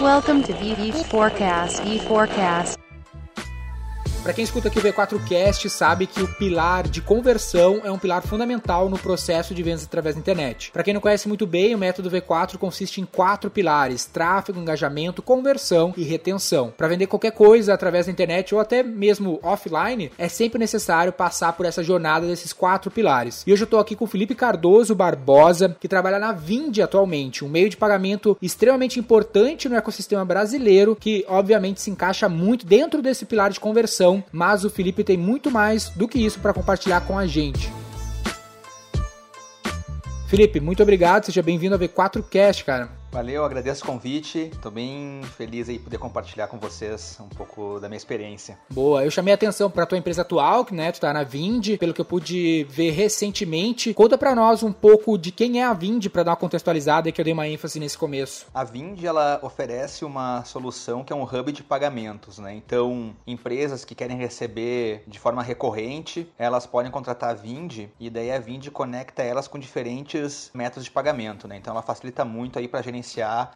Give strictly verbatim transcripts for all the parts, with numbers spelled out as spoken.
Welcome to V quatro Cast, V quatro Cast. Para quem escuta aqui o V quatro Cast sabe que o pilar de conversão é um pilar fundamental no processo de vendas através da internet. Para quem não conhece muito bem, o método V quatro consiste em quatro pilares: tráfego, engajamento, conversão e retenção. Para vender qualquer coisa através da internet ou até mesmo offline, é sempre necessário passar por essa jornada desses quatro pilares. E hoje eu estou aqui com o Felipe Cardoso Barbosa, que trabalha na Vindi atualmente, um meio de pagamento extremamente importante no ecossistema brasileiro, que obviamente se encaixa muito dentro desse pilar de conversão. Mas o Felipe tem muito mais do que isso para compartilhar com a gente. Felipe, muito obrigado, seja bem-vindo ao V quatro Cast, cara. Valeu, agradeço o convite, estou bem feliz aí poder compartilhar com vocês um pouco da minha experiência. Boa, eu chamei a atenção para a tua empresa atual, que né, tu tá na Vindi, pelo que eu pude ver recentemente. Conta para nós um pouco de quem é a Vindi, para dar uma contextualizada, que eu dei uma ênfase nesse começo. A Vindi, ela oferece uma solução que é um hub de pagamentos, né? Então, empresas que querem receber de forma recorrente, elas podem contratar a Vindi, e daí a Vindi conecta elas com diferentes métodos de pagamento, né? Então, ela facilita muito aí para gerenciar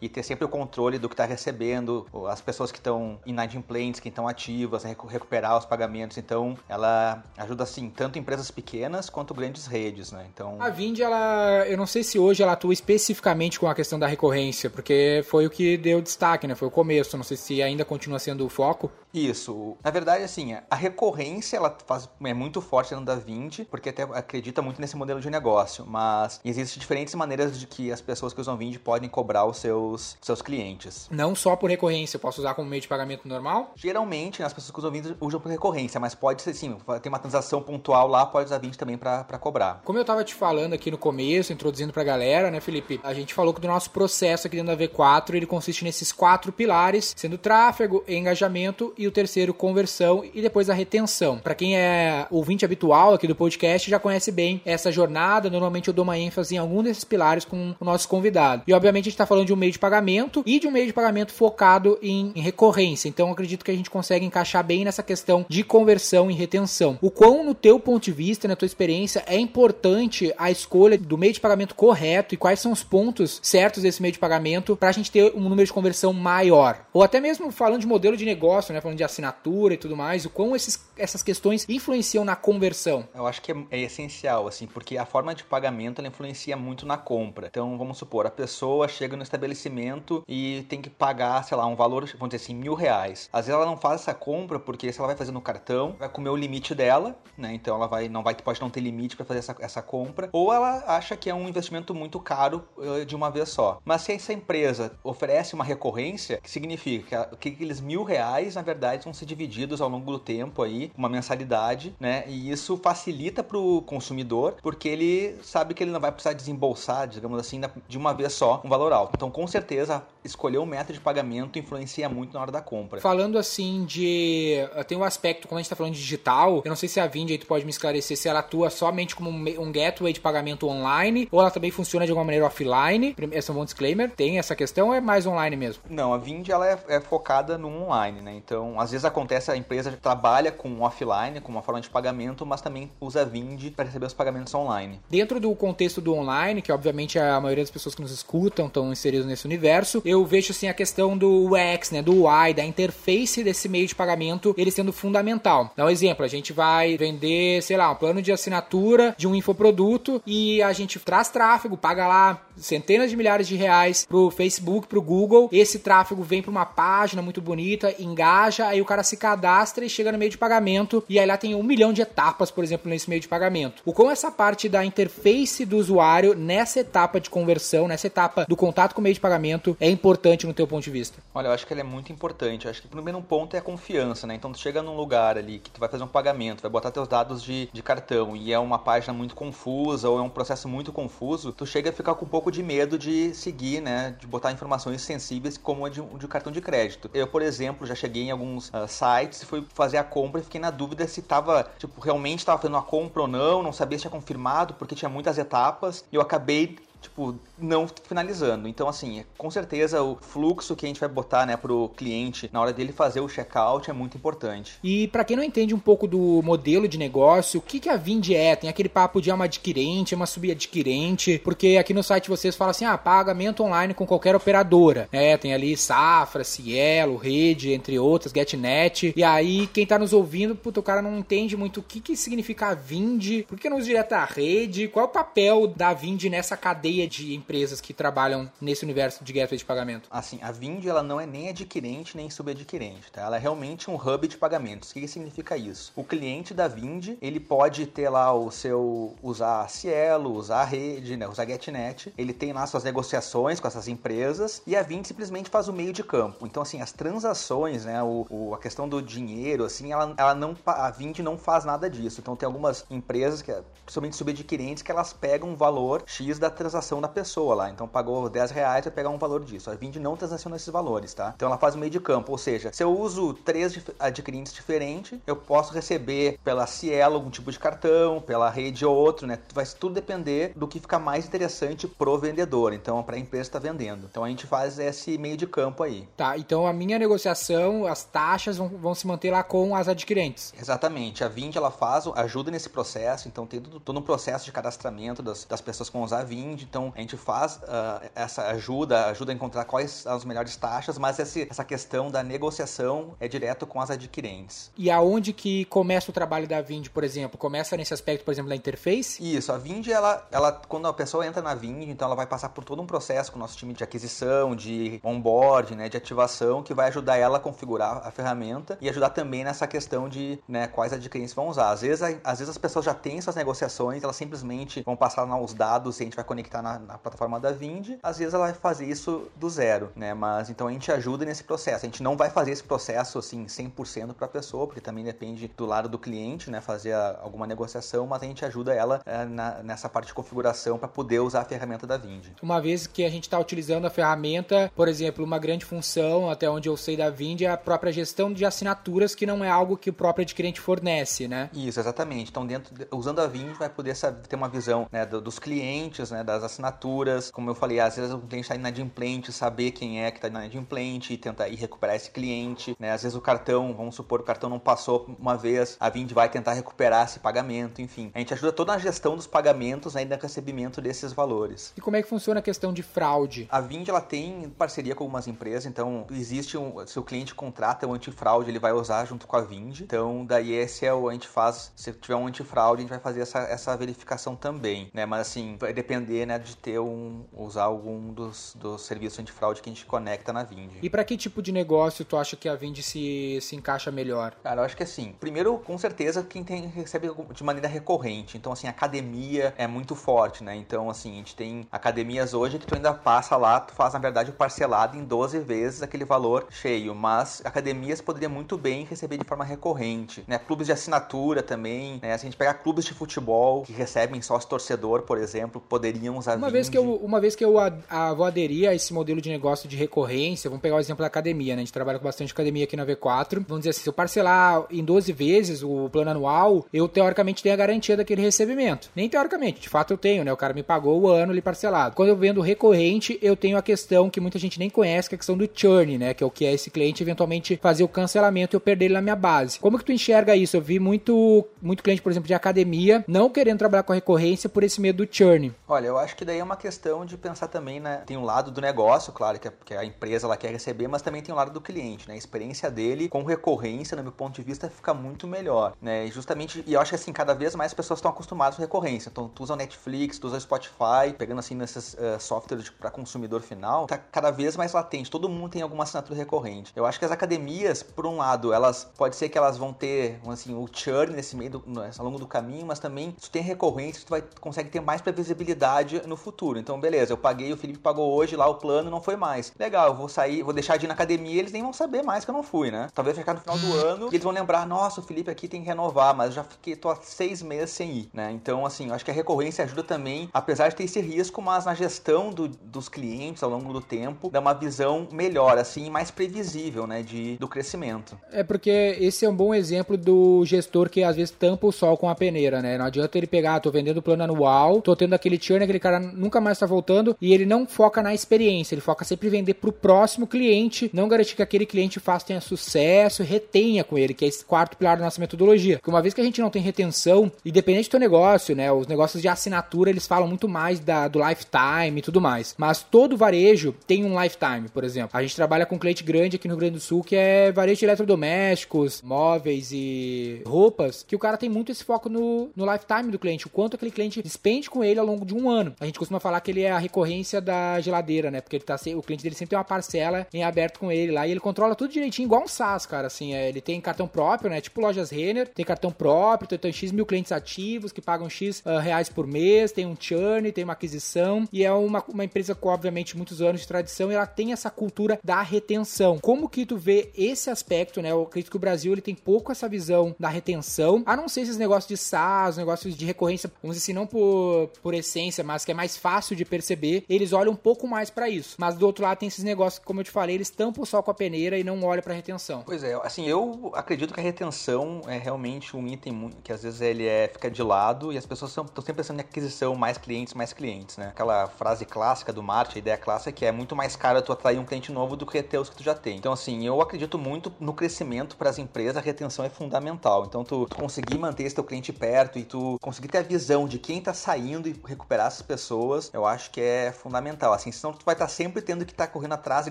e ter sempre o controle do que está recebendo, as pessoas que estão inadimplentes, que estão ativas, recuperar os pagamentos. Então, ela ajuda, assim, tanto empresas pequenas quanto grandes redes, né? Então... A Vindi, ela, eu não sei se hoje ela atua especificamente com a questão da recorrência, porque foi o que deu destaque, né? Foi o começo, não sei se ainda continua sendo o foco. Isso. Na verdade, assim, a recorrência, ela faz, é muito forte dentro da Vindi, porque até acredita muito nesse modelo de negócio, mas existem diferentes maneiras de que as pessoas que usam Vindi podem cobrar os seus, seus clientes. Não só por recorrência, eu posso usar como meio de pagamento normal? Geralmente, as pessoas que usam Vindi usam por recorrência, mas pode ser sim, tem uma transação pontual lá, pode usar Vindi também para cobrar. Como eu estava te falando aqui no começo, introduzindo para a galera, né, Felipe? A gente falou que do nosso processo aqui dentro da V quatro, ele consiste nesses quatro pilares, sendo tráfego, engajamento e o terceiro, conversão, e depois a retenção. Para quem é ouvinte habitual aqui do podcast, já conhece bem essa jornada. Normalmente eu dou uma ênfase em algum desses pilares com o nosso convidado. E obviamente a gente tá falando de um meio de pagamento e de um meio de pagamento focado em, em recorrência. Então, acredito que a gente consegue encaixar bem nessa questão de conversão e retenção. O quão, no teu ponto de vista, na tua experiência, é importante a escolha do meio de pagamento correto e quais são os pontos certos desse meio de pagamento para a gente ter um número de conversão maior? Ou até mesmo falando de modelo de negócio, né? Falando de assinatura e tudo mais, o quão esses, essas questões influenciam na conversão? Eu acho que é, é essencial, assim, porque a forma de pagamento, ela influencia muito na compra. Então, vamos supor, a pessoa chega no estabelecimento e tem que pagar, sei lá, um valor, vamos dizer assim, mil reais. Às vezes ela não faz essa compra porque se ela vai fazer no cartão, vai comer o limite dela, né? Então ela vai, não vai, pode não ter limite para fazer essa, essa compra. Ou ela acha que é um investimento muito caro de uma vez só. Mas se essa empresa oferece uma recorrência, que significa que aqueles mil reais, na verdade, vão ser divididos ao longo do tempo aí, uma mensalidade, né? E isso facilita para o consumidor, porque ele sabe que ele não vai precisar desembolsar, digamos assim, de uma vez só um valor alto. Então, com certeza, escolher um método de pagamento influencia muito na hora da compra. Falando assim de... Tem um aspecto, quando a gente está falando de digital, eu não sei se a Vindi aí tu pode me esclarecer se ela atua somente como um gateway de pagamento online ou ela também funciona de alguma maneira offline. Esse é um bom disclaimer. Tem essa questão ou é mais online mesmo? Não, a Vindi ela é, é focada no online, né? Então, às vezes acontece, a empresa trabalha com offline, com uma forma de pagamento, mas também usa a Vindi para receber os pagamentos online. Dentro do contexto do online, que obviamente a maioria das pessoas que nos escutam estão inseridos nesse universo, eu vejo assim a questão do U X, né, do U I, da interface desse meio de pagamento, ele sendo fundamental. Dá um exemplo, a gente vai vender, sei lá, um plano de assinatura de um infoproduto e a gente traz tráfego, paga lá centenas de milhares de reais pro Facebook, pro Google, esse tráfego vem pra uma página muito bonita, engaja, aí o cara se cadastra e chega no meio de pagamento e aí lá tem um milhão de etapas, por exemplo, nesse meio de pagamento. O quão essa parte da interface do usuário nessa etapa de conversão, nessa etapa do contato com o meio de pagamento é importante no teu ponto de vista? Olha, eu acho que ele é muito importante. Eu acho que o primeiro ponto é a confiança, né? Então, tu chega num lugar ali que tu vai fazer um pagamento, vai botar teus dados de, de cartão e é uma página muito confusa ou é um processo muito confuso, tu chega a ficar com um pouco de medo de seguir, né? De botar informações sensíveis como a de, de cartão de crédito. Eu, por exemplo, já cheguei em alguns uh, sites e fui fazer a compra e fiquei na dúvida se tava, tipo, realmente estava fazendo a compra ou não, não sabia se tinha confirmado porque tinha muitas etapas e eu acabei tipo, não finalizando. Então, assim, com certeza o fluxo que a gente vai botar, né, pro cliente na hora dele fazer o check-out é muito importante. E para quem não entende um pouco do modelo de negócio, o que, que a Vindi é? Tem aquele papo de uma adquirente, uma subadquirente, porque aqui no site vocês falam assim, ah, pagamento online com qualquer operadora, né? Tem ali Safra, Cielo, Rede, entre outras, GetNet, e aí quem tá nos ouvindo, puto, o cara não entende muito o que que significa a Vindi, por que não usa direto a Rede, qual é o papel da Vindi nessa cadeia de empresas que trabalham nesse universo de gateway de pagamento? Assim, a Vindi, ela não é nem adquirente nem subadquirente, tá? Ela é realmente um hub de pagamentos. O que, que significa isso? O cliente da Vindi, ele pode ter lá o seu, usar a Cielo, usar a Rede, né? Usar a GetNet, ele tem lá suas negociações com essas empresas e a Vindi simplesmente faz o meio de campo. Então, assim, as transações, né, o, o, a questão do dinheiro, assim, ela, ela não, a Vindi não faz nada disso. Então, tem algumas empresas, que, principalmente subadquirentes, que elas pegam um valor X da transação da pessoa lá. Então, pagou dez reais, vai pegar um valor disso. A Vindi não transaciona esses valores, tá? Então, ela faz o meio de campo. Ou seja, se eu uso três adquirentes diferentes, eu posso receber pela Cielo algum tipo de cartão, pela Rede ou outro, né? Vai tudo depender do que fica mais interessante pro vendedor. Então, para a empresa que está vendendo. Então, a gente faz esse meio de campo aí. Tá, então a minha negociação, as taxas vão, vão se manter lá com as adquirentes. Exatamente. A Vindi, ela faz, ajuda nesse processo. Então, tem todo, todo um processo de cadastramento das, das pessoas que vão usar a Vindi. Então, a gente faz uh, essa ajuda, ajuda a encontrar quais as melhores taxas, mas esse, essa questão da negociação é direto com as adquirentes. E aonde que começa o trabalho da Vindi, por exemplo? Começa nesse aspecto, por exemplo, da interface? Isso. A Vindi, ela, ela, quando a pessoa entra na Vindi, então ela vai passar por todo um processo com o nosso time de aquisição, de onboard, né, de ativação, que vai ajudar ela a configurar a ferramenta e ajudar também nessa questão de, né, quais adquirentes vão usar. Às vezes, às vezes as pessoas já têm suas negociações, elas simplesmente vão passar lá os dados e a gente vai conectar na, na plataforma da Vindi. Às vezes ela vai fazer isso do zero, né? Mas então a gente ajuda nesse processo. A gente não vai fazer esse processo assim cem por cento para a pessoa, porque também depende do lado do cliente, né, fazer a, alguma negociação, mas a gente ajuda ela é, na, nessa parte de configuração para poder usar a ferramenta da Vindi. Uma vez que a gente está utilizando a ferramenta, por exemplo, uma grande função, até onde eu sei da Vindi, é a própria gestão de assinaturas, que não é algo que o próprio adquirente fornece, né? Isso, exatamente. Então, dentro de, usando a Vindi, vai poder saber, ter uma visão, né, do, dos clientes, né, das assinaturas. Como eu falei, às vezes o cliente está inadimplente, saber quem é que está inadimplente e tentar ir recuperar esse cliente, né? Às vezes o cartão, vamos supor, o cartão não passou uma vez, a Vindi vai tentar recuperar esse pagamento, enfim. A gente ajuda toda a gestão dos pagamentos, né, e do recebimento desses valores. E como é que funciona a questão de fraude? A Vindi, ela tem parceria com algumas empresas, então existe um, se o cliente contrata um antifraude, ele vai usar junto com a Vindi. Então, daí esse é o, a gente faz, se tiver um antifraude, a gente vai fazer essa, essa verificação também, né? Mas assim, vai depender, né, de ter um, usar algum dos, dos serviços antifraude que a gente conecta na Vindi. E para que tipo de negócio tu acha que a Vindi se, se encaixa melhor? Cara, eu acho que assim, primeiro, com certeza, quem tem, recebe de maneira recorrente. Então, assim, academia é muito forte, né? Então, assim, a gente tem academias hoje que tu ainda passa lá, tu faz, na verdade, parcelado em doze vezes aquele valor cheio, mas academias poderia muito bem receber de forma recorrente, né? Clubes de assinatura também, né? Se a gente pegar clubes de futebol que recebem sócio torcedor, por exemplo, poderiam usar uma Vindi. Vez que eu, uma vez que eu a, a, vou aderir a esse modelo de negócio de recorrência, vamos pegar o exemplo da academia, né? A gente trabalha com bastante academia aqui na V quatro. Vamos dizer assim, se eu parcelar em doze vezes o plano anual, eu teoricamente tenho a garantia daquele recebimento. Nem teoricamente, de fato eu tenho, né? O cara me pagou o ano ali parcelado. Quando eu vendo recorrente, eu tenho a questão que muita gente nem conhece, que é a questão do churn, né? Que é o que é esse cliente eventualmente fazer o cancelamento e eu perder ele na minha base. Como que tu enxerga isso? Eu vi muito, muito cliente, por exemplo, de academia, não querendo trabalhar com a recorrência por esse medo do churn. Olha, eu acho que daí é uma questão de pensar também, né? Tem um lado do negócio, claro, que a, que a empresa ela quer receber, mas também tem um lado do cliente, né? A experiência dele com recorrência, no meu ponto de vista, fica muito melhor, né? E justamente, e eu acho que assim, cada vez mais pessoas estão acostumadas com recorrência. Então, tu usa o Netflix, tu usa o Spotify, pegando assim nesses uh, softwares para consumidor final, tá cada vez mais latente. Todo mundo tem alguma assinatura recorrente. Eu acho que as academias, por um lado, elas, pode ser que elas vão ter, assim, o churn nesse meio, do, ao longo do caminho, mas também, se tu tem recorrência, tu vai, consegue ter mais previsibilidade no futuro. Então, beleza, eu paguei, o Felipe pagou hoje lá, o plano não foi mais. Legal, eu vou sair, vou deixar de ir na academia, eles nem vão saber mais que eu não fui, né? Talvez vai ficar no final do ano e eles vão lembrar, nossa, o Felipe aqui tem que renovar, mas eu já fiquei, tô há seis meses sem ir, né? Então, assim, eu acho que a recorrência ajuda também, apesar de ter esse risco, mas na gestão do, dos clientes ao longo do tempo, dá uma visão melhor, assim, mais previsível, né, de, do crescimento. É porque esse é um bom exemplo do gestor que às vezes tampa o sol com a peneira, né? Não adianta ele pegar, ah, tô vendendo o plano anual, tô tendo aquele churn, aquele cara cara nunca mais tá voltando, e ele não foca na experiência, ele foca sempre em vender pro próximo cliente, não garantir que aquele cliente faça, tenha sucesso, retenha com ele, que é esse quarto pilar da nossa metodologia. Porque uma vez que a gente não tem retenção, independente do teu negócio, né, os negócios de assinatura, eles falam muito mais da, do lifetime e tudo mais, mas todo varejo tem um lifetime, por exemplo. A gente trabalha com um cliente grande aqui no Rio Grande do Sul, que é varejo de eletrodomésticos, móveis e roupas, que o cara tem muito esse foco no, no lifetime do cliente, o quanto aquele cliente despende com ele ao longo de um ano. A gente costuma falar que ele é a recorrência da geladeira, né, porque ele tá, o cliente dele sempre tem uma parcela em aberto com ele lá, e ele controla tudo direitinho, igual um SaaS, cara, assim, é, ele tem cartão próprio, né, tipo lojas Renner, tem cartão próprio, tem, tem X mil clientes ativos que pagam X uh, reais por mês, tem um churn, tem uma aquisição, e é uma, uma empresa com, obviamente, muitos anos de tradição, e ela tem essa cultura da retenção. Como que tu vê esse aspecto, né? Eu acredito que o Brasil, ele tem pouco essa visão da retenção, a não ser esses negócios de SaaS, negócios de recorrência, vamos dizer assim, não por, por essência, mas que é mais fácil de perceber, eles olham um pouco mais pra isso. Mas do outro lado tem esses negócios que, como eu te falei, eles tampam o sol com a peneira e não olham pra retenção. Pois é, assim, eu acredito que a retenção é realmente um item que às vezes ele é, fica de lado, e as pessoas estão sempre pensando em aquisição, mais clientes, mais clientes, né? Aquela frase clássica do marketing, a ideia clássica, que é muito mais caro tu atrair um cliente novo do que reter os que tu já tem. Então, assim, eu acredito muito no crescimento para as empresas, a retenção é fundamental. Então, tu, tu conseguir manter esse teu cliente perto e tu conseguir ter a visão de quem tá saindo e recuperar essas pessoas, eu acho que é fundamental. Assim, senão tu vai estar tá sempre tendo que estar tá correndo atrás e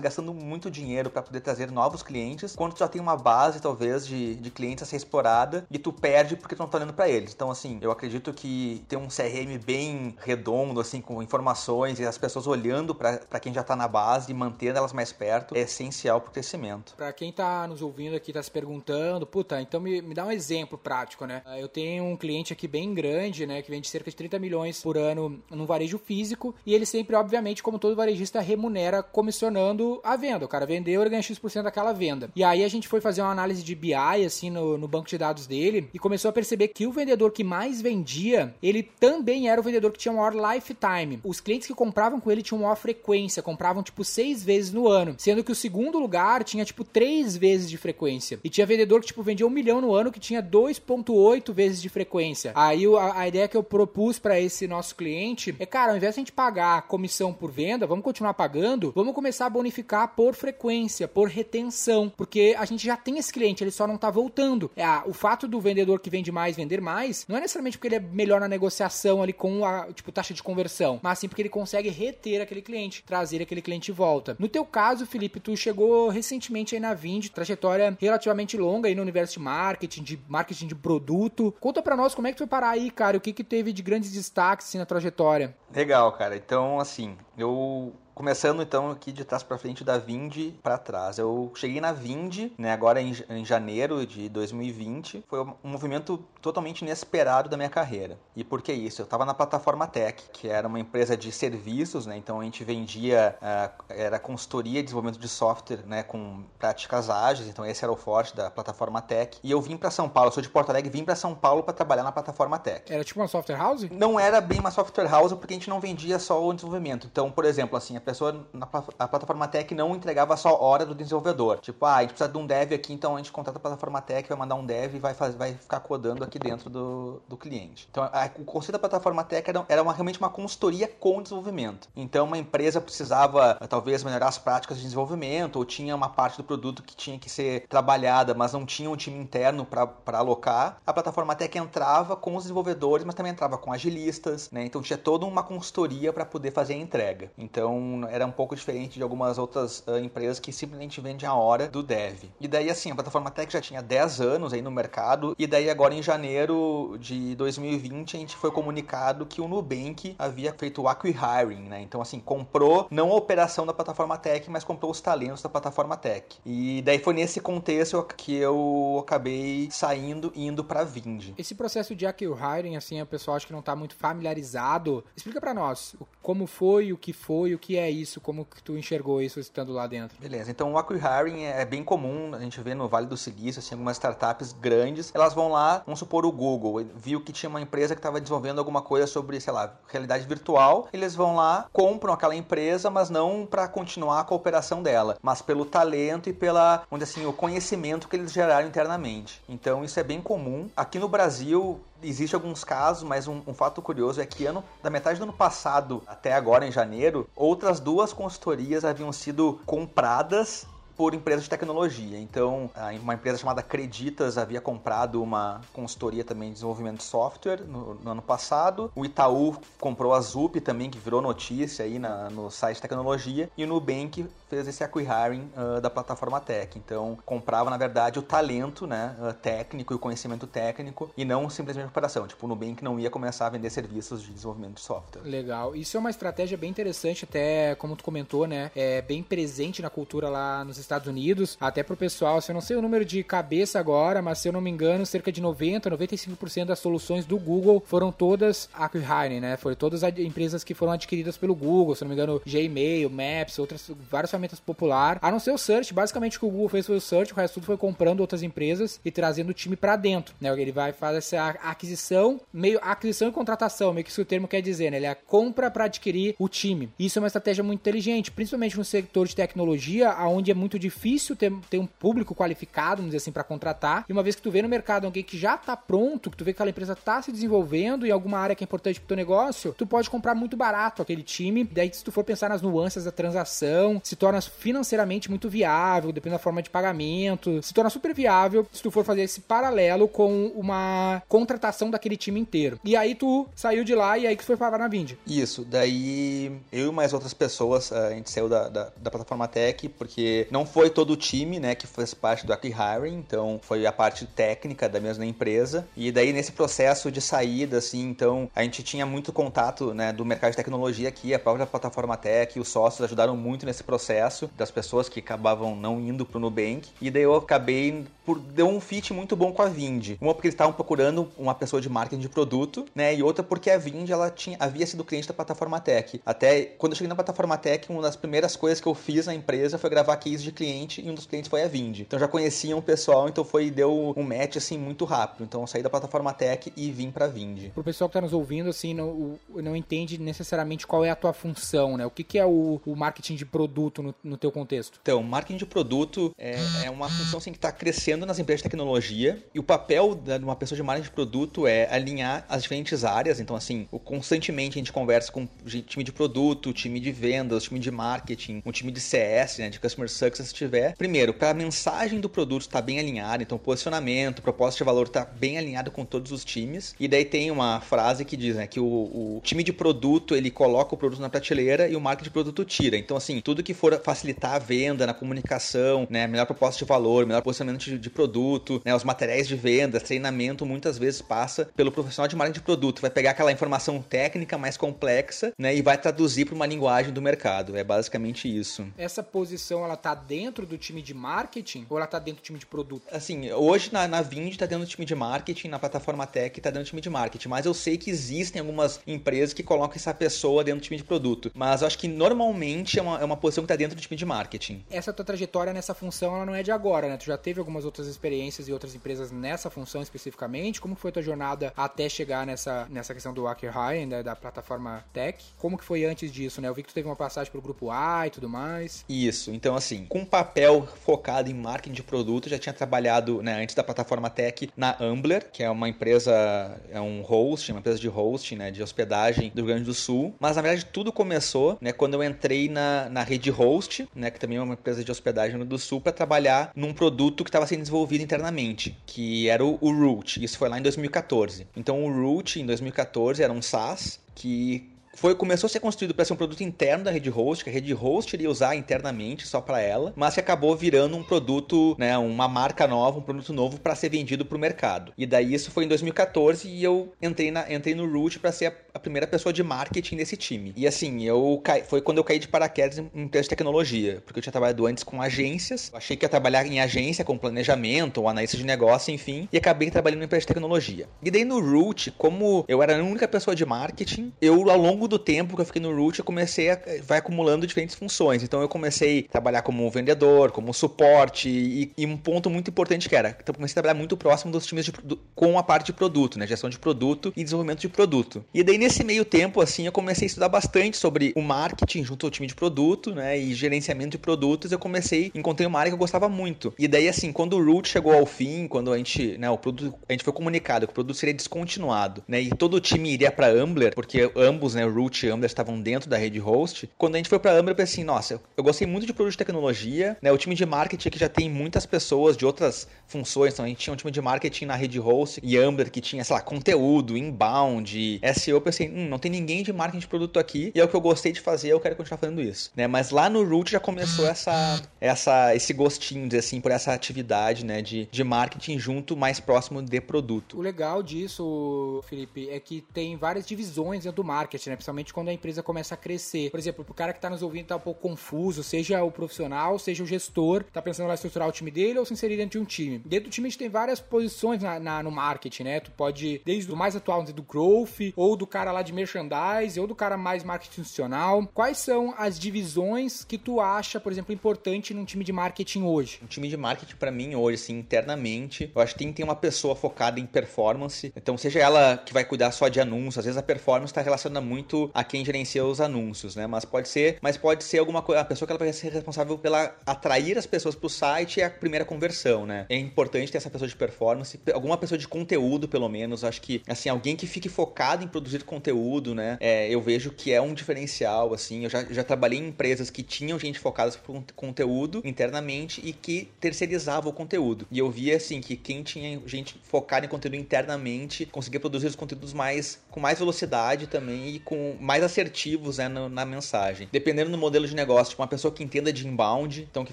gastando muito dinheiro para poder trazer novos clientes, quando tu já tem uma base, talvez, de, de clientes a ser explorada, e tu perde porque tu não tá olhando para eles. Então, assim, eu acredito que ter um C R M bem redondo, assim, com informações e as pessoas olhando para quem já tá na base e mantendo elas mais perto, é essencial pro crescimento. Para quem tá nos ouvindo aqui, tá se perguntando, puta, então me, me dá um exemplo prático, né? Eu tenho um cliente aqui bem grande, né, que vende cerca de trinta milhões por ano num varejo físico, e ele sempre, obviamente, como todo varejista, remunera comissionando a venda. O cara vendeu, ele ganha X% daquela venda. E aí a gente foi fazer uma análise de B I, assim, no, no banco de dados dele, e começou a perceber que o vendedor que mais vendia, ele também era o vendedor que tinha um maior lifetime. Os clientes que compravam com ele tinham maior frequência, compravam, tipo, seis vezes no ano, sendo que o segundo lugar tinha, tipo, três vezes de frequência. E tinha vendedor que, tipo, vendia um milhão no ano, que tinha dois ponto oito vezes de frequência. Aí a, a ideia que eu propus pra esse nosso cliente é, cara, ao invés de a gente pagar comissão por venda, vamos continuar pagando, vamos começar a bonificar por frequência, por retenção, porque a gente já tem esse cliente, ele só não tá voltando. É, o fato do vendedor que vende mais, vender mais, não é necessariamente porque ele é melhor na negociação ali com a, tipo, taxa de conversão, mas sim porque ele consegue reter aquele cliente, trazer aquele cliente de volta. No teu caso, Felipe, tu chegou recentemente aí na Vindi, trajetória relativamente longa aí no universo de marketing, de marketing de produto. Conta pra nós como é que tu foi parar aí, cara, o que que teve de grandes destaques assim, na trajetória? Legal, cara. Então, assim, eu... Começando, então, aqui de trás para frente, da Vindi para trás. Eu cheguei na Vindi, né, agora em, em janeiro de dois mil e vinte. Foi um movimento totalmente inesperado da minha carreira. E por que isso? Eu estava na Plataforma Tech, que era uma empresa de serviços, né? Então, a gente vendia, uh, era consultoria de desenvolvimento de software, né, com práticas ágeis. Então, esse era o forte da Plataforma Tech. E eu vim para São Paulo. Eu sou de Porto Alegre, vim para São Paulo para trabalhar na Plataforma Tech. Era tipo uma software house? Não era bem uma software house, porque a gente não vendia só o desenvolvimento. Então, por exemplo, assim, a pessoa na a Plataforma Tech não entregava só hora do desenvolvedor. Tipo, ah, a gente precisa de um dev aqui, então a gente contrata a Plataforma Tech, vai mandar um dev e vai, fazer, vai ficar codando aqui dentro do, do cliente. Então, a, o conceito da Plataforma Tech era, era uma, realmente uma consultoria com desenvolvimento. Então, uma empresa precisava, talvez, melhorar as práticas de desenvolvimento, ou tinha uma parte do produto que tinha que ser trabalhada, mas não tinha um time interno para alocar. A Plataforma Tech entrava com os desenvolvedores, mas também entrava com agilistas, né? Então, tinha toda uma consultoria para poder fazer a entrega. Então, era um pouco diferente de algumas outras uh, empresas que simplesmente vendem a hora do dev. E daí, assim, a Plataforma Tech já tinha dez anos aí no mercado, e daí agora em janeiro de dois mil e vinte a gente foi comunicado que o Nubank havia feito o acquihiring, né? Então, assim, comprou não a operação da Plataforma Tech, mas comprou os talentos da Plataforma Tech. E daí foi nesse contexto que eu acabei saindo e indo pra Vindi. Esse processo de acquihiring, assim, o pessoal acho que não tá muito familiarizado. Explica pra nós como foi, o que foi, o que é é isso, como que tu enxergou isso estando lá dentro? Beleza, então o acquihiring é bem comum, a gente vê no Vale do Silício, assim, algumas startups grandes, elas vão lá, vamos supor o Google, viu que tinha uma empresa que estava desenvolvendo alguma coisa sobre, sei lá, realidade virtual, eles vão lá, compram aquela empresa, mas não para continuar com a operação dela, mas pelo talento e pela, onde assim, o conhecimento que eles geraram internamente. Então, isso é bem comum. Aqui no Brasil, Existe alguns casos, mas um, um fato curioso é que ano, da metade do ano passado até agora, em janeiro, outras duas consultorias haviam sido compradas por empresas de tecnologia. Então, uma empresa chamada Creditas havia comprado uma consultoria também de desenvolvimento de software no, no ano passado. O Itaú comprou a Zup também, que virou notícia aí na, no site de tecnologia. E o Nubank fez esse acquiring uh, da Plataforma Tech. Então, comprava, na verdade, o talento, né, uh, técnico e o conhecimento técnico e não simplesmente a operação. Tipo, o Nubank não ia começar a vender serviços de desenvolvimento de software. Legal. Isso é uma estratégia bem interessante, até como tu comentou, né? É bem presente na cultura lá nos Estados Unidos, até pro pessoal, se eu não sei o número de cabeça agora, mas se eu não me engano, cerca de noventa, noventa e cinco por cento das soluções do Google foram todas acquiring, né? Foram todas as empresas que foram adquiridas pelo Google, se eu não me engano, Gmail, Maps, outras, várias ferramentas populares, a não ser o Search. Basicamente o que o Google fez foi o Search, o resto tudo foi comprando outras empresas e trazendo o time pra dentro, né? Ele vai fazer essa aquisição, meio aquisição e contratação, meio que isso o termo quer dizer, né? Ele é compra pra adquirir o time. Isso é uma estratégia muito inteligente, principalmente no setor de tecnologia, onde é muito difícil ter, ter um público qualificado, vamos dizer assim, para contratar, e uma vez que tu vê no mercado alguém que já tá pronto, que tu vê que aquela empresa tá se desenvolvendo em alguma área que é importante pro teu negócio, tu pode comprar muito barato aquele time. Daí, se tu for pensar nas nuances da transação, se torna financeiramente muito viável, dependendo da forma de pagamento, se torna super viável se tu for fazer esse paralelo com uma contratação daquele time inteiro. E aí tu saiu de lá e aí que tu foi parar na Vindi. Isso, daí eu e mais outras pessoas, a gente saiu da, da, da Plataforma Tech, porque não foi todo o time, né, que fez parte do acquiring, então foi a parte técnica da mesma empresa. E daí, nesse processo de saída, assim, então a gente tinha muito contato, né, do mercado de tecnologia aqui, a própria Plataforma Tech, os sócios ajudaram muito nesse processo das pessoas que acabavam não indo pro Nubank. E daí eu acabei por deu um fit muito bom com a Vindi. Uma porque eles estavam procurando uma pessoa de marketing de produto, né, e outra porque a Vindi, ela tinha, havia sido cliente da Plataforma Tech. Até quando eu cheguei na Plataforma Tech, uma das primeiras coisas que eu fiz na empresa foi gravar case de cliente, e um dos clientes foi a Vindi. Então já conheciam o pessoal, então foi, deu um match assim muito rápido. Então eu saí da Plataforma Tech e vim pra Vindi. Pro pessoal que tá nos ouvindo, assim, não, não entende necessariamente qual é a tua função, né? O que, que é o, o marketing de produto no, no teu contexto? Então, marketing de produto é, é uma função assim que tá crescendo nas empresas de tecnologia, e o papel da, de uma pessoa de marketing de produto é alinhar as diferentes áreas. Então, assim, constantemente a gente conversa com time de produto, time de vendas, time de marketing, um time de C S, né, de Customer Success, se tiver. Primeiro, para a mensagem do produto estar bem alinhada, então posicionamento, proposta de valor está bem alinhado com todos os times. E daí tem uma frase que diz, né, que o, o time de produto, ele coloca o produto na prateleira e o marketing de produto tira. Então, assim, tudo que for facilitar a venda na comunicação, né, melhor proposta de valor, melhor posicionamento de, de produto, né, os materiais de vendas, treinamento, muitas vezes passa pelo profissional de marketing de produto. Vai pegar aquela informação técnica mais complexa, né, e vai traduzir para uma linguagem do mercado. É basicamente isso. Essa posição, ela tá dentro do time de marketing ou ela tá dentro do time de produto? Assim, hoje na, na Vindi tá dentro do time de marketing, na Plataforma Tech tá dentro do time de marketing, mas eu sei que existem algumas empresas que colocam essa pessoa dentro do time de produto, mas eu acho que normalmente é uma, é uma posição que tá dentro do time de marketing. Essa tua trajetória nessa função, ela não é de agora, né? Tu já teve algumas outras experiências e outras empresas nessa função especificamente. Como foi a tua jornada até chegar nessa, nessa questão do acquiring, né, da Plataforma Tech? Como que foi antes disso, né? Eu vi que tu teve uma passagem pelo Grupo A e tudo mais. Isso, então assim, com papel focado em marketing de produto, já tinha trabalhado, né, antes da Plataforma Tech na Umbler, que é uma empresa, é um host, uma empresa de hosting, né, de hospedagem do Rio Grande do Sul, mas na verdade tudo começou, né, quando eu entrei na, na Rede Host, né, que também é uma empresa de hospedagem do Rio Grande do Sul, para trabalhar num produto que estava sendo desenvolvido internamente, que era o, o Root. Isso foi lá em dois mil e catorze. Então o Root em dois mil e catorze era um SaaS que Foi, começou a ser construído para ser um produto interno da Rede Host, que a Rede Host iria usar internamente só para ela, mas que acabou virando um produto, né, uma marca nova, um produto novo para ser vendido para o mercado. E daí isso foi em dois mil e catorze e eu entrei, na, entrei no Root para ser a, a primeira pessoa de marketing desse time. E assim, eu cai, foi quando eu caí de paraquedas em empresa de tecnologia, porque eu tinha trabalhado antes com agências, eu achei que ia trabalhar em agência com planejamento ou analista de negócio, enfim, e acabei trabalhando em empresa de tecnologia. E daí no Root, como eu era a única pessoa de marketing, eu ao longo longo do tempo que eu fiquei no Root, eu comecei a vai acumulando diferentes funções. Então eu comecei a trabalhar como vendedor, como suporte e, e um ponto muito importante que era, então eu comecei a trabalhar muito próximo dos times de, do, com a parte de produto, né, gestão de produto e desenvolvimento de produto. E daí nesse meio tempo assim, eu comecei a estudar bastante sobre o marketing junto ao time de produto, né, e gerenciamento de produtos. Eu comecei, encontrei uma área que eu gostava muito. E daí assim, quando o Root chegou ao fim, quando a gente, né, o produto, a gente foi comunicado que o produto seria descontinuado, né, e todo o time iria para Umbler, porque ambos, né, Root e Umbler estavam dentro da Rede Host. Quando a gente foi para Umbler, eu pensei assim, nossa, eu gostei muito de produto de tecnologia, né, o time de marketing aqui já tem muitas pessoas de outras funções, então a gente tinha um time de marketing na Rede Host e Umbler que tinha, sei lá, conteúdo, inbound, S E O. Eu pensei, hum, não tem ninguém de marketing de produto aqui e é o que eu gostei de fazer, eu quero continuar fazendo isso, né, mas lá no Root já começou essa, essa, esse gostinho, dizer assim, por essa atividade, né, de, de marketing junto, mais próximo de produto. O legal disso, Felipe, é que tem várias divisões dentro do marketing, né, principalmente quando a empresa começa a crescer. Por exemplo, pro cara que tá nos ouvindo e tá um pouco confuso, seja o profissional, seja o gestor, tá pensando lá estruturar o time dele ou se inserir dentro de um time. Dentro do time a gente tem várias posições na, na, no marketing, né, tu pode, desde o mais atual, do growth, ou do cara lá de merchandise, ou do cara mais marketing institucional. Quais são as divisões que tu acha, por exemplo, importante num time de marketing hoje? Um time de marketing, pra mim, hoje, assim, internamente, eu acho que tem que ter uma pessoa focada em performance. Então, seja ela que vai cuidar só de anúncios, às vezes a performance está relacionada muito a quem gerencia os anúncios, né? Mas pode ser, mas pode ser alguma coisa, a pessoa que ela vai ser responsável pela atrair as pessoas pro site e a primeira conversão, né? É importante ter essa pessoa de performance, alguma pessoa de conteúdo, pelo menos. Acho que, assim, alguém que fique focado em produzir conteúdo, né? É, eu vejo que é um diferencial, assim. Eu já, já trabalhei em empresas que tinham gente focada por conteúdo internamente e que terceirizava o conteúdo. E eu via, assim, que quem tinha gente focada em conteúdo internamente conseguia produzir os conteúdos mais, com mais velocidade também e com mais assertivos, né, na, na mensagem. Dependendo do modelo de negócio, tipo, uma pessoa que entenda de inbound, então que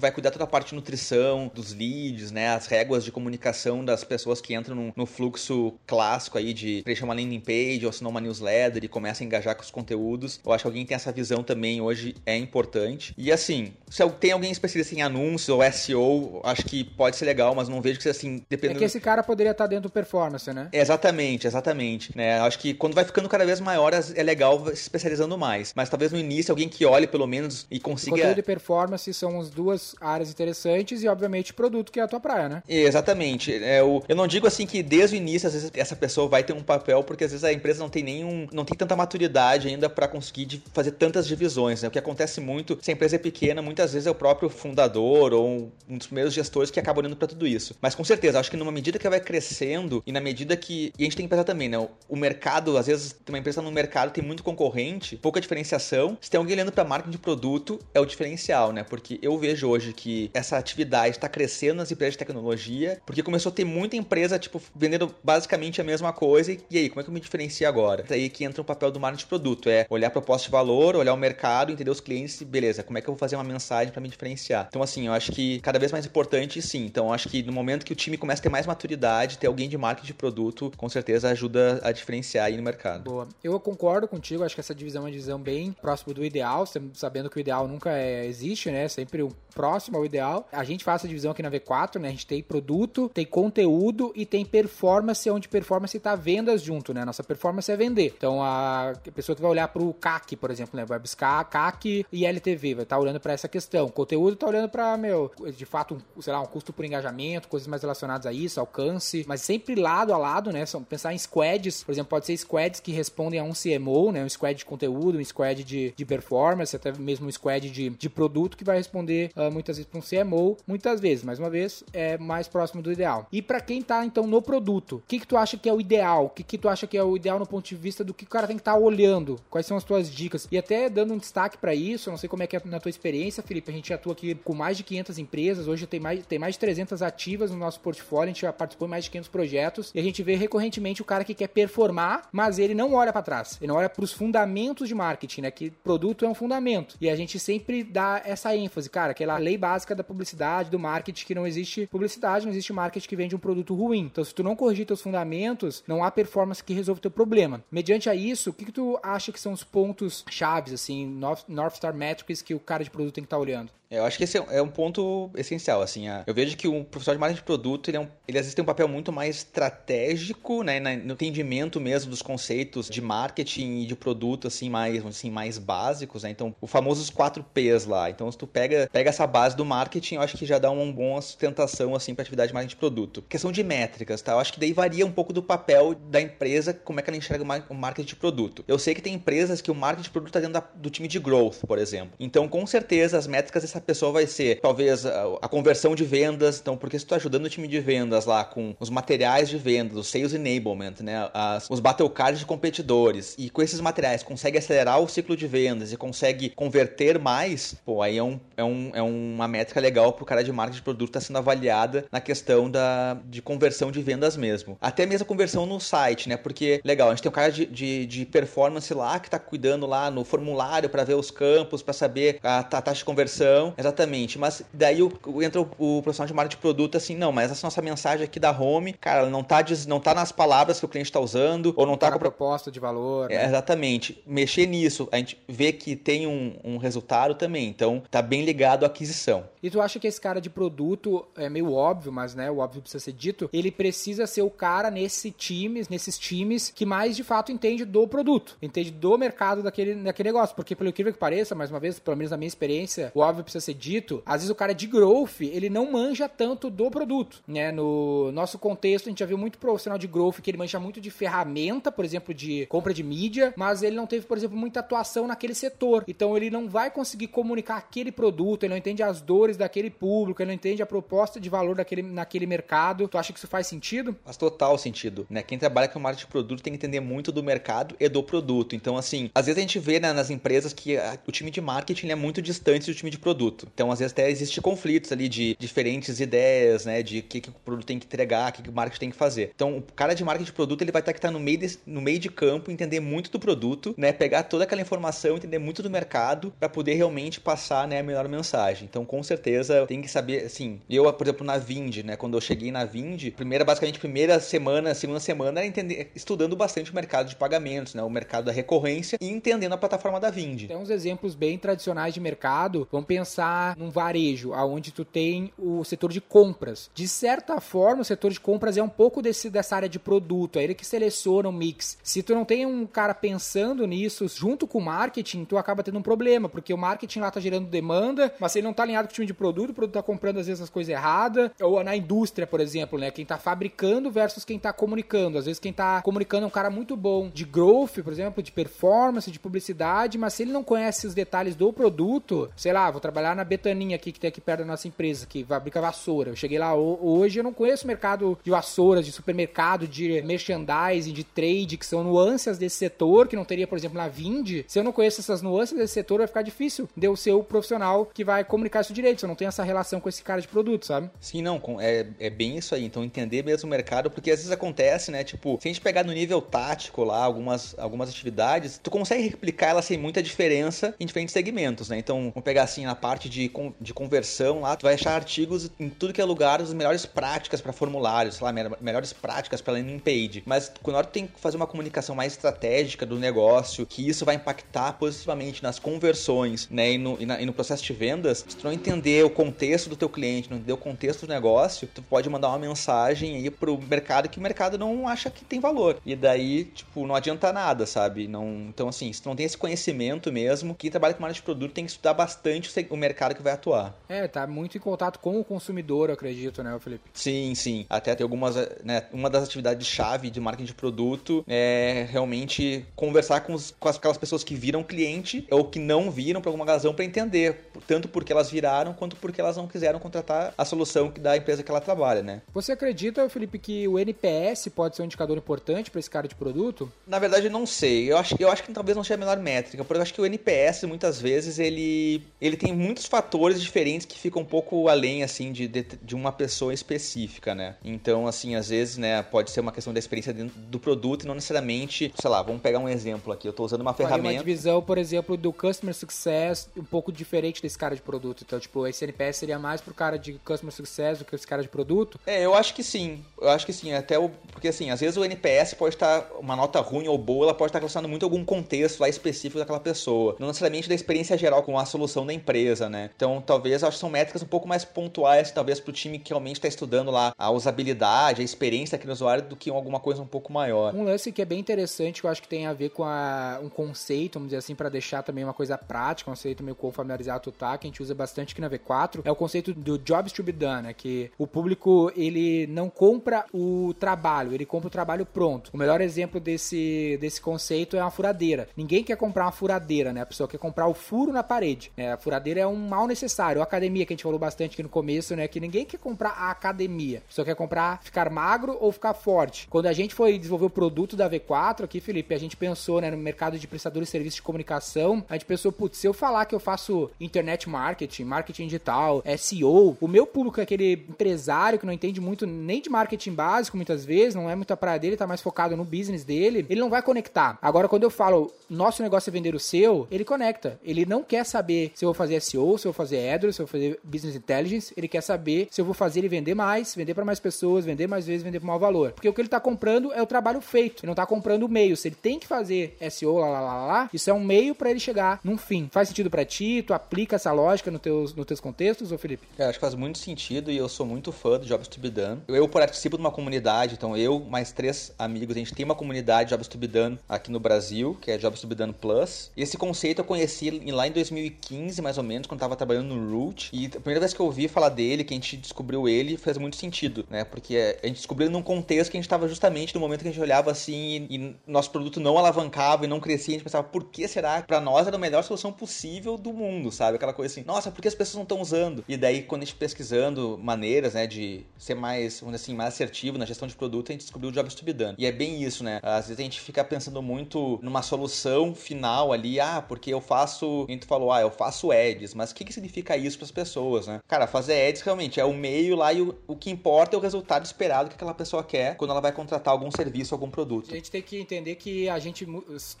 vai cuidar toda a parte de nutrição, dos leads, né, as réguas de comunicação das pessoas que entram no, no fluxo clássico aí de preencher uma landing page ou se não uma newsletter e começa a engajar com os conteúdos. Eu acho que alguém tem essa visão também hoje é importante. E assim, se tem alguém especialista em anúncios ou S E O, acho que pode ser legal, mas não vejo que seja assim, dependendo... É que esse cara poderia estar dentro do performance, né? É, exatamente, exatamente. Né? Acho que quando vai ficando cada vez maior, é legal se especializando mais. Mas talvez no início, alguém que olhe pelo menos e consiga... Conteúdo e performance são as duas áreas interessantes e, obviamente, produto, que é a tua praia, né? É, exatamente. É, o... Eu não digo assim que desde o início, às vezes, essa pessoa vai ter um papel, porque às vezes a empresa não tem nenhum... Não tem tanta maturidade ainda para conseguir fazer tantas divisões, né? O que acontece muito, se a empresa é pequena, muitas vezes é o próprio fundador ou um dos primeiros gestores que acaba olhando para tudo isso. Mas com certeza, acho que numa medida que vai crescendo e na medida que... E a gente tem que pensar também, né? O, o mercado, às vezes, uma empresa no mercado tem muito concorrente, pouca diferenciação. Se tem alguém olhando para marketing de produto, é o diferencial, né? Porque eu vejo hoje que essa atividade está crescendo nas empresas de tecnologia, porque começou a ter muita empresa, tipo, vendendo basicamente a mesma coisa. E, e aí, como é que eu me diferencio agora? Daí que entra o papel do marketing de produto, é olhar a proposta de valor, olhar o mercado, entender os clientes e beleza, como é que eu vou fazer uma mensagem para me diferenciar? Então, assim, eu acho que cada vez mais importante, sim. Então, eu acho que no momento que o time começa a ter mais maturidade, ter alguém de marketing de produto, com certeza ajuda a diferenciar aí no mercado. Boa. Eu concordo contigo, acho que essa divisão é uma divisão bem próxima do ideal, sabendo que o ideal nunca é, existe, né? Sempre o próximo ao ideal. A gente faz essa divisão aqui na V quatro, né? A gente tem produto, tem conteúdo e tem performance, onde performance tá vendas junto, né? Nossa performance é vender. Então, a pessoa que vai olhar pro C A C, por exemplo, né? Vai buscar C A C e L T V, vai estar olhando para essa questão. Conteúdo tá olhando para, meu, de fato, um, sei lá, um custo por engajamento, coisas mais relacionadas a isso, alcance, mas sempre lado a lado, né? São, pensar em squads, por exemplo, pode ser squads que respondem a um C M O, né? Um squad de conteúdo, um squad de, de performance, até mesmo um squad de, de produto que vai responder uh, muitas vezes para um C M O, muitas vezes, mais uma vez, é mais próximo do ideal. E para quem tá, então, no produto, o que que tu acha que é o ideal? O que que tu acha que é o ideal no ponto de vista do que o cara tem que estar tá olhando? Quais são as tuas dicas? E até dando um destaque para isso, eu não sei como é que é na tua experiência, Felipe, a gente atua aqui com mais de quinhentas empresas, hoje tem mais, tem mais de trezentas ativas no nosso portfólio, a gente já participou em mais de quinhentos projetos, e a gente vê recorrentemente o cara que quer performar, mas ele não olha para trás, ele não olha para os fundamentos de marketing, né? Que produto é um fundamento. E a gente sempre dá essa ênfase, cara, aquela lei básica da publicidade, do marketing, que não existe publicidade, não existe marketing que vende um produto ruim. Então, se tu não corrigir teus fundamentos, não há performance que resolva o teu problema. Mediante a isso, o que que tu acha que são os pontos chaves, assim, North Star Metrics que o cara de produto tem que estar olhando? Eu acho que esse é um ponto essencial, assim. Eu vejo que o profissional de marketing de produto, ele, é um, ele às vezes tem um papel muito mais estratégico, né, no entendimento mesmo dos conceitos de marketing e de produto, assim, mais, assim, mais básicos, né? Então, o famoso os quatro P's lá. Então, se tu pega, pega essa base do marketing, eu acho que já dá uma boa sustentação, assim, pra atividade de marketing de produto. Questão de métricas, tá? Eu acho que daí varia um pouco do papel da empresa, como é que ela enxerga o marketing de produto. Eu sei que tem empresas que o marketing de produto tá dentro da, do time de growth, por exemplo. Então, com certeza, as métricas dessa pessoa vai ser, talvez, a, a conversão de vendas. Então, porque se tu tá ajudando o time de vendas lá com os materiais de vendas, o sales enablement, né? As, os battle cards de competidores, e com esses materiais consegue acelerar o ciclo de vendas e consegue converter mais, pô, aí é, um, é, um, é uma métrica legal pro cara de marketing de produto tá sendo avaliada na questão da, de conversão de vendas mesmo. Até mesmo a conversão no site, né? Porque, legal, a gente tem um cara de, de, de performance lá que tá cuidando lá no formulário para ver os campos, para saber a, a taxa de conversão, exatamente. Mas daí o, entra o, o profissional de marketing de produto assim, não, mas essa nossa mensagem aqui da home, cara, não tá, não tá nas palavras que o cliente tá usando, ou não tá, tá com a proposta de valor. É, né? Exatamente. Mexer nisso, a gente vê que tem um, um resultado também, então tá bem ligado à aquisição. E tu acha que esse cara de produto, é meio óbvio, mas né, o óbvio precisa ser dito, ele precisa ser o cara nesse time, nesses times que mais de fato entende do produto, entende do mercado daquele, daquele negócio, porque pelo incrível que pareça, mais uma vez, pelo menos na minha experiência, o óbvio precisa ser dito, às vezes o cara de growth, ele não manja tanto do produto, né, no nosso contexto a gente já viu muito profissional de growth que ele manja muito de ferramenta, por exemplo, de compra de mídia, mas ele não teve, por exemplo, muita atuação naquele setor, então ele não vai conseguir comunicar aquele produto, ele não entende as dores daquele público, ele não entende a proposta de valor daquele, naquele mercado. Tu acha que isso faz sentido? Faz total sentido, né? Quem trabalha com marketing de produto tem que entender muito do mercado e do produto. Então, assim, às vezes a gente vê, né, nas empresas que a, o time de marketing ele é muito distante do time de produto. Então, às vezes até existe conflitos ali de diferentes ideias, né, de o que, que o produto tem que entregar, o que, que o marketing tem que fazer. Então, o cara de marketing de produto, ele vai ter que estar no meio de, no meio de campo, entender muito do produto, né, pegar toda aquela informação, entender muito do mercado para poder realmente passar, né, a melhor mensagem. Então, com certeza, tem que saber, assim, eu, por exemplo, na Vindi, né, quando eu cheguei na Vindi, primeira, basicamente, primeira semana, segunda semana, era entender, estudando bastante o mercado de pagamentos, né, o mercado da recorrência e entendendo a plataforma da Vindi. Tem uns exemplos bem tradicionais de mercado, vamos pensar num varejo, onde tu tem o setor de compras. De certa forma, o setor de compras é um pouco desse, dessa área de produto, é ele que seleciona o mix. Se tu não tem um cara pensando nisso, junto com o marketing, tu acaba tendo um problema, porque o marketing lá tá gerando demanda, mas se ele não tá alinhado com o time de produto, o produto tá comprando às vezes as coisas erradas, ou na indústria, por exemplo, né, quem tá fabricando versus quem tá comunicando. Às vezes quem tá comunicando é um cara muito bom de growth, por exemplo, de performance, de publicidade, mas se ele não conhece os detalhes do produto, sei lá, vou trabalhar na Betaninha aqui, que tem aqui perto da nossa empresa, que fabrica vassoura. Eu cheguei lá hoje, eu não conheço o mercado de vassouras, de supermercado, de merchandising, de trade, que são nuances desse setor, que não teria, por exemplo, na Vindi. Se eu não conheço essas nuances desse setor, vai ficar difícil de eu ser o profissional que vai comunicar isso direito, se eu não tenho essa relação com esse cara de produto, sabe? Sim, não, é, é bem isso aí. Então, entender mesmo o mercado, porque às vezes acontece, né, tipo, se a gente pegar no nível tático lá, algumas, algumas atividades, tu consegue replicar elas sem muita diferença em diferentes segmentos, né? Então, vamos pegar assim, na parte de, de conversão lá, tu vai achar artigos em tudo que é lugar, as melhores práticas para formulários, sei lá, melhores práticas para landing page, mas quando a gente tem que fazer uma comunicação mais estratégica do negócio, que isso vai impactar positivamente nas conversões, né, e no, e na, e no processo de vendas, se tu não entender o contexto do teu cliente, não entender o contexto do negócio, tu pode mandar uma mensagem aí pro mercado que o mercado não acha que tem valor, e daí, tipo, não adianta nada, sabe? Não, então, assim, se tu não tem esse conhecimento mesmo, quem trabalha com marketing de produto tem que estudar bastante o mercado que vai atuar. É, tá muito em contato com o consumidor, eu acredito, né, Felipe? Sim, sim. Até tem algumas, né, uma das atividades-chave de marketing de produto é realmente conversar com, os, com aquelas pessoas que viram cliente ou que não viram por alguma razão para entender, tanto porque elas viraram quanto porque elas não quiseram contratar a solução da empresa que ela trabalha, né? Você acredita, Felipe, que o N P S pode ser um indicador importante para esse cara de produto? Na verdade, eu não sei. Eu acho, eu acho que talvez não seja a menor métrica, porque eu acho que o N P S, muitas vezes, ele, ele tem muitos fatores diferentes que ficam um pouco além, assim, de, de, de uma pessoa específica, né? Então, assim, às vezes, né, pode ser uma questão da experiência dentro do produto e não necessariamente, sei lá, vamos pegar um exemplo aqui. Eu tô usando uma ferramenta... Uma divisão, por exemplo, do Customer Success um pouco diferente desse cara de produto. Então, tipo, esse N P S seria mais pro cara de Customer Success do que esse cara de produto? É, eu acho que sim. Eu acho que sim. Até o... Porque, assim, às vezes o N P S pode estar... Uma nota ruim ou boa, ela pode estar relacionada muito a algum contexto lá específico daquela pessoa. Não necessariamente da experiência geral com a solução da empresa, empresa, né? Então, talvez, acho que são métricas um pouco mais pontuais, talvez, para o time que realmente está estudando lá a usabilidade, a experiência aqui no usuário, do que alguma coisa um pouco maior. Um lance que é bem interessante, que eu acho que tem a ver com a, um conceito, vamos dizer assim, para deixar também uma coisa prática, um conceito meio familiarizado, tá, que a gente usa bastante aqui na V quatro, é o conceito do Jobs to Be Done, né? Que o público, ele não compra o trabalho, ele compra o trabalho pronto. O melhor exemplo desse, desse conceito é uma furadeira. Ninguém quer comprar uma furadeira, né? A pessoa quer comprar o furo na parede. É, a furadeira é um mal necessário. A academia, que a gente falou bastante aqui no começo, né? Que ninguém quer comprar a academia. A pessoa quer comprar ficar magro ou ficar forte. Quando a gente foi desenvolver o produto da V quatro aqui, Felipe, a gente pensou, né, no mercado de prestadores de serviços de comunicação, a gente pensou, putz, se eu falar que eu faço internet marketing, marketing digital, S E O, o meu público é aquele empresário que não entende muito nem de marketing básico, muitas vezes, não é muito a praia dele, tá mais focado no business dele, ele não vai conectar. Agora, quando eu falo, nosso negócio é vender o seu, ele conecta. Ele não quer saber se eu vou fazer S E O, se eu vou fazer AdWords, se eu vou fazer Business Intelligence, ele quer saber se eu vou fazer ele vender mais, vender para mais pessoas, vender mais vezes, vender por maior valor. Porque o que ele tá comprando é o trabalho feito, ele não tá comprando o meio. Se ele tem que fazer S E O, lá, lá, lá, lá, isso é um meio para ele chegar num fim. Faz sentido para ti? Tu aplica essa lógica nos teus, nos teus contextos, ô Felipe? Cara, acho que faz muito sentido e eu sou muito fã do Jobs to Be Done. Eu, eu participo de uma comunidade, então eu, mais três amigos, a gente tem uma comunidade Jobs to Be Done aqui no Brasil, que é Jobs to Be Done Plus. Esse conceito eu conheci lá em dois mil e quinze, mais ou menos, quando eu tava trabalhando no Root, e a primeira vez que eu ouvi falar dele, que a gente descobriu ele, fez muito sentido, né? Porque a gente descobriu num contexto que a gente tava justamente no momento que a gente olhava assim e, e nosso produto não alavancava e não crescia, a gente pensava, por que será? Pra nós era a melhor solução possível do mundo, sabe? Aquela coisa assim, nossa, por que as pessoas não estão usando? E daí, quando a gente pesquisando maneiras, né, de ser mais, vamos dizer assim, mais assertivo na gestão de produto, a gente descobriu o Jobs to Be Done. E é bem isso, né? Às vezes a gente fica pensando muito numa solução final ali, ah, porque eu faço, a gente falou, ah, eu faço ads, mas o que que significa isso para as pessoas, né? Cara, fazer ads realmente é o meio lá e o, o que importa é o resultado esperado que aquela pessoa quer quando ela vai contratar algum serviço, algum produto. A gente tem que entender que a gente,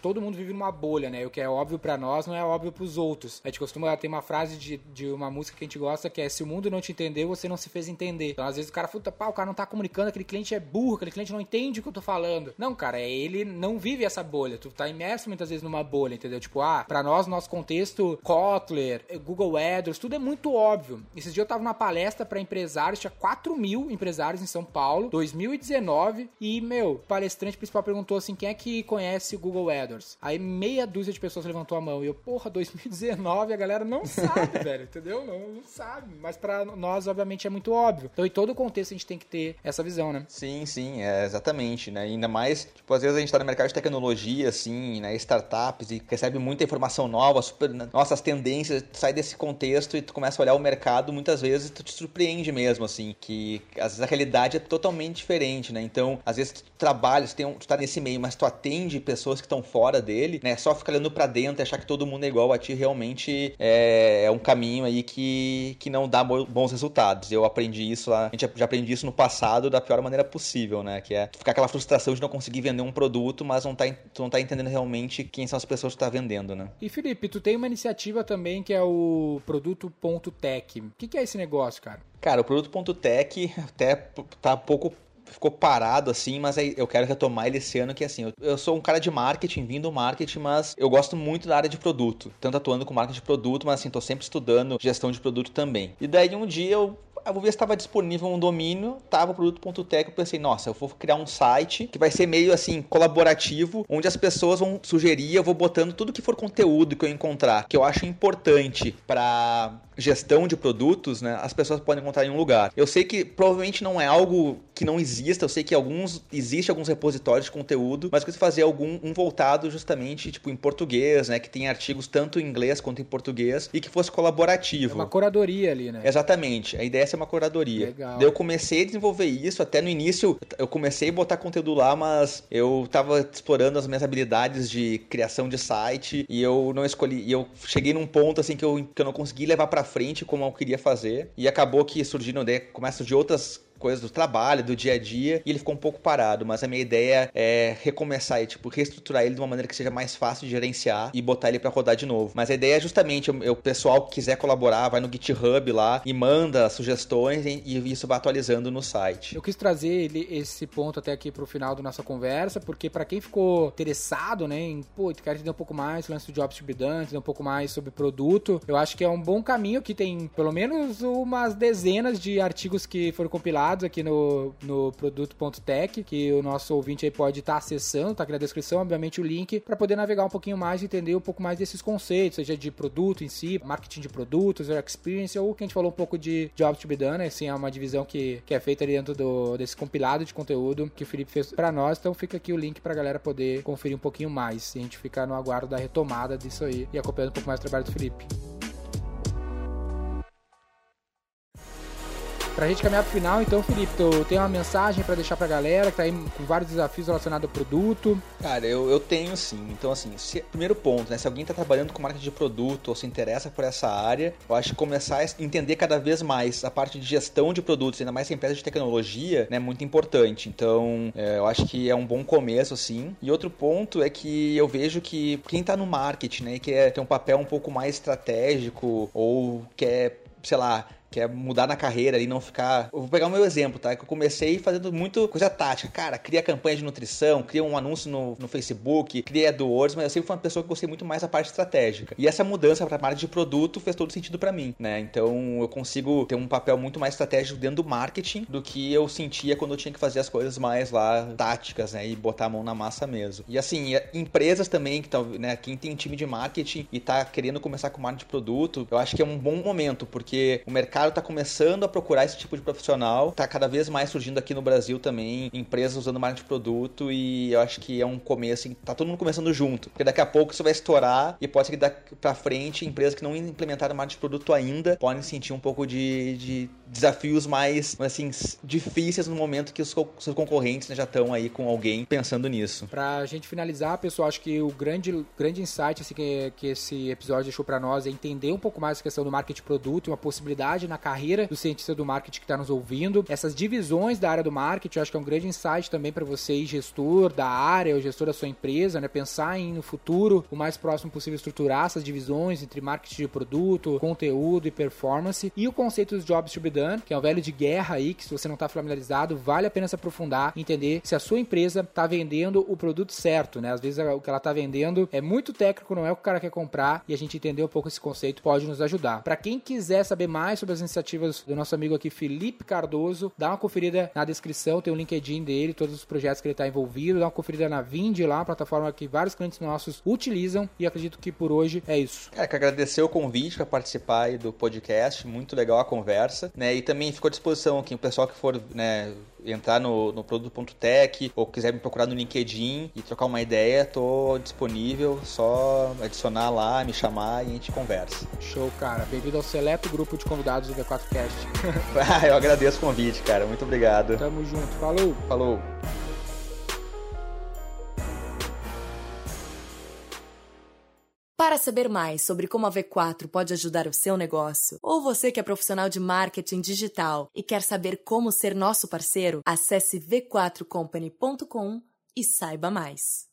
todo mundo vive numa bolha, né? O que é óbvio para nós não é óbvio para os outros. A gente costuma ter uma frase de, de uma música que a gente gosta, que é, se o mundo não te entendeu, você não se fez entender. Então, às vezes o cara puta, pá, o cara não tá comunicando, aquele cliente é burro, aquele cliente não entende o que eu tô falando. Não, cara, ele não vive essa bolha. Tu tá imerso muitas vezes numa bolha, entendeu? Tipo, ah, pra nós, nosso contexto, Kotler, Google AdWords, tudo é muito óbvio. Esses dias eu tava numa palestra pra empresários, tinha quatro mil empresários em São Paulo, dois mil e dezenove, e, meu, o palestrante principal perguntou assim, quem é que conhece o Google AdWords? Aí meia dúzia de pessoas levantou a mão, e eu, porra, dois mil e dezenove, a galera não sabe, velho, entendeu? Não, não sabe, mas pra nós, obviamente, é muito óbvio. Então, em todo o contexto, a gente tem que ter essa visão, né? Sim, sim, é exatamente, né? Ainda mais, tipo, às vezes a gente tá no mercado de tecnologia, assim, né, startups, e recebe muita informação nova, super, nossas tendências, tu sai desse contexto e tu começa a olhar o mercado, muitas vezes tu te surpreende mesmo, assim, que às vezes a realidade é totalmente diferente, né? Então, às vezes tu trabalha, tu, tem um, tu tá nesse meio, mas tu atende pessoas que estão fora dele, né? Só ficar olhando pra dentro e achar que todo mundo é igual a ti, realmente é, é um caminho aí que, que não dá bons resultados. Eu aprendi isso lá, a gente já aprendi isso no passado da pior maneira possível, né? Que é ficar aquela frustração de não conseguir vender um produto, mas não tá, tu não tá entendendo realmente quem são as pessoas que tu tá vendendo, né? E Felipe, tu tem uma iniciativa também que é o produto ponto tech. O que que é esse negócio, cara? Cara, o produto ponto tech até tá pouco... ficou parado assim, mas aí eu quero retomar ele esse ano, que assim, eu, eu sou um cara de marketing, vindo do marketing, mas eu gosto muito da área de produto, tanto atuando com marketing de produto, mas assim, tô sempre estudando gestão de produto também. E daí um dia eu Eu vou ver se estava disponível um domínio, tava o produto ponto tech, eu pensei, nossa, eu vou criar um site que vai ser meio assim, colaborativo, onde as pessoas vão sugerir, eu vou botando tudo que for conteúdo que eu encontrar, que eu acho importante para gestão de produtos, né, as pessoas podem encontrar em um lugar. Eu sei que provavelmente não é algo que não exista, eu sei que alguns, existe alguns repositórios de conteúdo, mas eu preciso fazer algum, um voltado justamente, tipo, em português, né, que tem artigos tanto em inglês quanto em português, e que fosse colaborativo. É uma curadoria ali, né? Exatamente, a ideia é uma curadoria. Legal. Daí eu comecei a desenvolver isso, até no início eu comecei a botar conteúdo lá, mas eu tava explorando as minhas habilidades de criação de site e eu não escolhi, e eu cheguei num ponto assim que eu, que eu não consegui levar pra frente como eu queria fazer, e acabou que surgiram, daí começam de outras coisas do trabalho, do dia a dia, e ele ficou um pouco parado, mas a minha ideia é recomeçar e, tipo, reestruturar ele de uma maneira que seja mais fácil de gerenciar e botar ele pra rodar de novo. Mas a ideia é justamente o pessoal que quiser colaborar, vai no GitHub lá e manda sugestões e, e isso vai atualizando no site. Eu quis trazer ele, esse ponto até aqui pro final da nossa conversa, porque pra quem ficou interessado, né, em, pô, quero entender um pouco mais o lance do Jobs to Be Done, entender um pouco mais sobre produto, eu acho que é um bom caminho, que tem pelo menos umas dezenas de artigos que foram compilados aqui no, no produto ponto tech, que o nosso ouvinte aí pode estar tá acessando, tá aqui na descrição, obviamente, o link, para poder navegar um pouquinho mais e entender um pouco mais desses conceitos, seja de produto em si, marketing de produtos, user experience, ou que a gente falou um pouco de Jobs to Be Done, né? Assim, é uma divisão que, que é feita ali dentro do, desse compilado de conteúdo que o Felipe fez para nós, então fica aqui o link para a galera poder conferir um pouquinho mais, e a gente fica no aguardo da retomada disso aí e acompanhando um pouco mais o trabalho do Felipe. Pra gente caminhar pro final, então, Felipe, eu tenho uma mensagem pra deixar pra galera que tá aí com vários desafios relacionados ao produto. Cara, eu, eu tenho sim. Então, assim, se, primeiro ponto, né? Se alguém tá trabalhando com marketing de produto ou se interessa por essa área, eu acho que começar a entender cada vez mais a parte de gestão de produtos, ainda mais em empresas de tecnologia, né? É muito importante. Então, é, eu acho que é um bom começo, assim. E outro ponto é que eu vejo que quem tá no marketing, né? E quer ter um papel um pouco mais estratégico ou quer, sei lá, quer mudar na carreira e não ficar... Eu vou pegar o meu exemplo, tá? Que eu comecei fazendo muito coisa tática. Cara, cria campanha de nutrição, cria um anúncio no, no Facebook, cria AdWords, mas eu sempre fui uma pessoa que gostei muito mais da parte estratégica. E essa mudança pra marca de produto fez todo sentido pra mim, né? Então, eu consigo ter um papel muito mais estratégico dentro do marketing do que eu sentia quando eu tinha que fazer as coisas mais lá táticas, né? E botar a mão na massa mesmo. E assim, empresas também, que tá, né? Quem tem time de marketing e tá querendo começar com marca de produto, eu acho que é um bom momento, porque o mercado tá começando a procurar esse tipo de profissional, tá cada vez mais surgindo aqui no Brasil também, empresas usando marketing de produto, e eu acho que é um começo, tá todo mundo começando junto, porque daqui a pouco isso vai estourar e pode ser que daqui pra frente empresas que não implementaram marketing de produto ainda podem sentir um pouco de, de desafios mais, assim, difíceis no momento que os co- seus concorrentes, né, já estão aí com alguém pensando nisso. Pra gente finalizar, pessoal, acho que o grande, grande insight assim, que, que esse episódio deixou pra nós é entender um pouco mais a questão do marketing de produto e uma possibilidade na carreira do cientista do marketing que está nos ouvindo. Essas divisões da área do marketing, eu acho que é um grande insight também para você, gestor da área ou gestor da sua empresa, né? Pensar em, no futuro, o mais próximo possível estruturar essas divisões entre marketing de produto, conteúdo e performance. E o conceito dos Jobs to Be Done, que é um velho de guerra aí, que se você não está familiarizado, vale a pena se aprofundar, entender se a sua empresa está vendendo o produto certo, né? Às vezes o que ela está vendendo é muito técnico, não é o que o cara quer comprar, e a gente entender um pouco esse conceito pode nos ajudar. Para quem quiser saber mais sobre as iniciativas do nosso amigo aqui, Felipe Cardoso, dá uma conferida na descrição, tem o LinkedIn dele, todos os projetos que ele está envolvido, dá uma conferida na Vindi lá, plataforma que vários clientes nossos utilizam, e acredito que por hoje é isso. Cara, que agradecer o convite para participar aí do podcast, muito legal a conversa, né, e também ficou à disposição aqui, o pessoal que for, né, entrar no, no produto ponto tech ou quiser me procurar no LinkedIn e trocar uma ideia, tô disponível, só adicionar lá, me chamar e a gente conversa. Show, cara. Bem-vindo ao seleto grupo de convidados do V quatro Cast. Ah, eu agradeço o convite, cara. Muito obrigado. Tamo junto. Falou. Falou. Para saber mais sobre como a V quatro pode ajudar o seu negócio, ou você que é profissional de marketing digital e quer saber como ser nosso parceiro, acesse v quatro company ponto com e saiba mais.